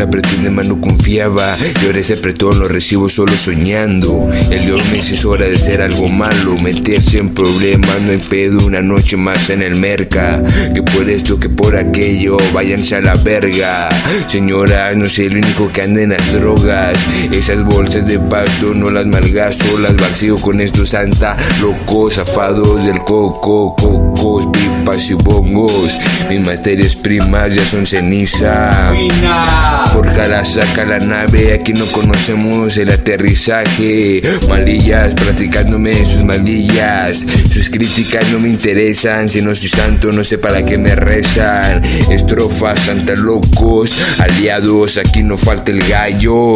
era, pero tu alma no confiaba. Y ahora ese apretón lo recibo solo soñando. El de hoy me dice es hora de hacer algo malo, meterse en problemas, no hay pedo. Una noche más en el merca, que por esto, que por aquello, váyanse a la verga. Señoras, no soy el único que anda en las drogas. Esas bolsas de pasto no las malgasto, las vacío con estos santa locos, zafados del coco, cocos, pipas y bongos. Mis materias primas ya son ceniza. Forjala, saca la nave, aquí no conocemos el aterrizaje. Malillas, practicándome sus malillas. Sus críticas no me interesan, si no soy santo no sé para qué me rezan. Estrofas, santa locos, aliados, aquí no falta el gallo.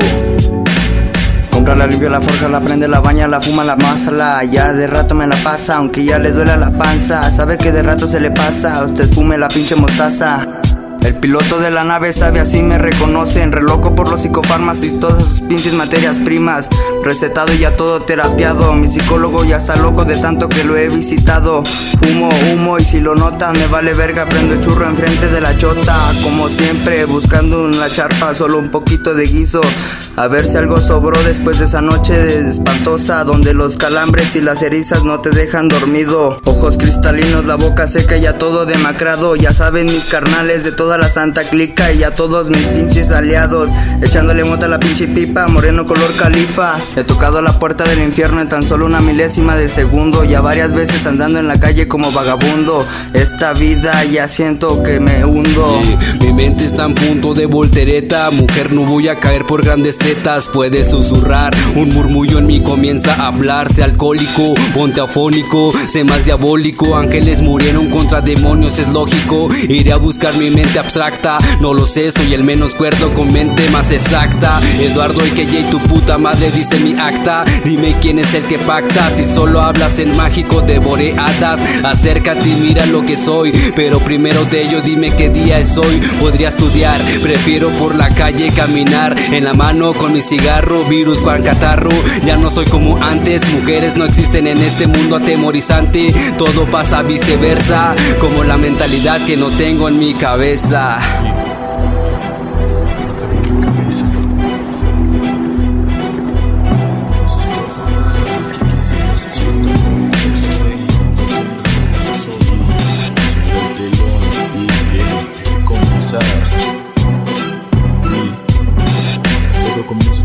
Compra la limpia, la forja, la prende, la baña, la fuma, la másala. Ya de rato me la pasa, aunque ya le duele la panza. Sabe que de rato se le pasa, usted fume la pinche mostaza. El piloto de la nave sabe, así me reconocen. Reloco por los psicofarmas y todas sus pinches materias primas. Recetado y ya todo terapiado. Mi psicólogo ya está loco de tanto que lo he visitado. Fumo, humo y si lo notan me vale verga. Prendo el churro enfrente de la chota. Como siempre, buscando en la charpa solo un poquito de guiso. A ver si algo sobró después de esa noche espantosa, donde los calambres y las erizas no te dejan dormido. Ojos cristalinos, la boca seca, ya todo demacrado. Ya saben mis carnales de todas la santa clica y a todos mis pinches aliados, echándole mota a la pinche pipa, moreno color califas. He tocado la puerta del infierno en tan solo una milésima de segundo, ya varias veces andando en la calle como vagabundo. Esta vida ya siento que me hundo. Mi mente está en punto de voltereta, mujer no voy a caer por grandes tetas. Puedes susurrar, un murmullo en mí comienza a hablar. Sé alcohólico, ponte afónico, sé más diabólico. Ángeles murieron contra demonios, es lógico. Iré a buscar mi mente abstracta, no lo sé, soy el menos cuerdo con mente más exacta. Eduardo y que Jay, tu puta madre dice mi acta. Dime quién es el que pacta, si solo hablas en mágico devoré hadas. Acércate y mira lo que soy, pero primero de ello dime qué día es hoy. Podría estudiar, prefiero por la calle caminar, en la mano con mi cigarro, virus Juan Catarro. Ya no soy como antes, mujeres no existen en este mundo atemorizante. Todo pasa viceversa, como la mentalidad que no tengo en mi cabeza. Todo comienzo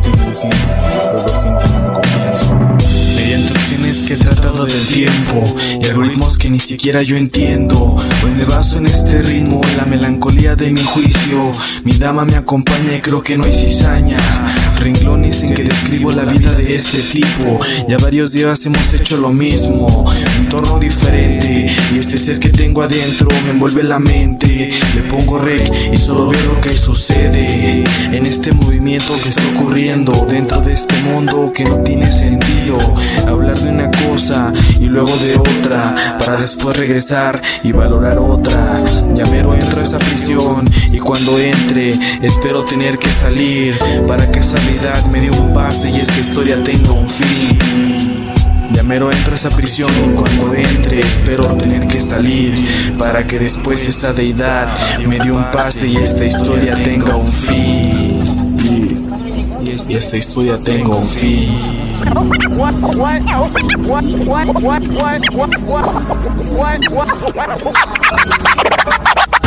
tiene un fin, todo fin tiene un comienzo. Mediante opciones que he tratado del tiempo y algoritmos que ni siquiera yo entiendo. Hoy me baso en este ritmo, en la melancolía de mi juicio. Mi dama me acompaña y creo que no hay cizaña. Renglones en que describo la vida de este tipo. Ya varios días hemos hecho lo mismo, un entorno diferente. Y este ser que tengo adentro me envuelve la mente. Le pongo rec y solo veo lo que sucede en este movimiento que está ocurriendo dentro de este mundo que no tiene sentido. Hablar de una cosa y luego de otra, para después regresar y valorar otra. Ya mero entro a esa prisión y cuando entre espero tener que salir, para que esa realidad me dé un pase y esta historia tenga un fin. Ya mero entro a esa prisión y cuando entre espero tener que salir, para que después esa deidad me dé un pase y esta historia tenga un fin. Y esta historia tenga un fin. What?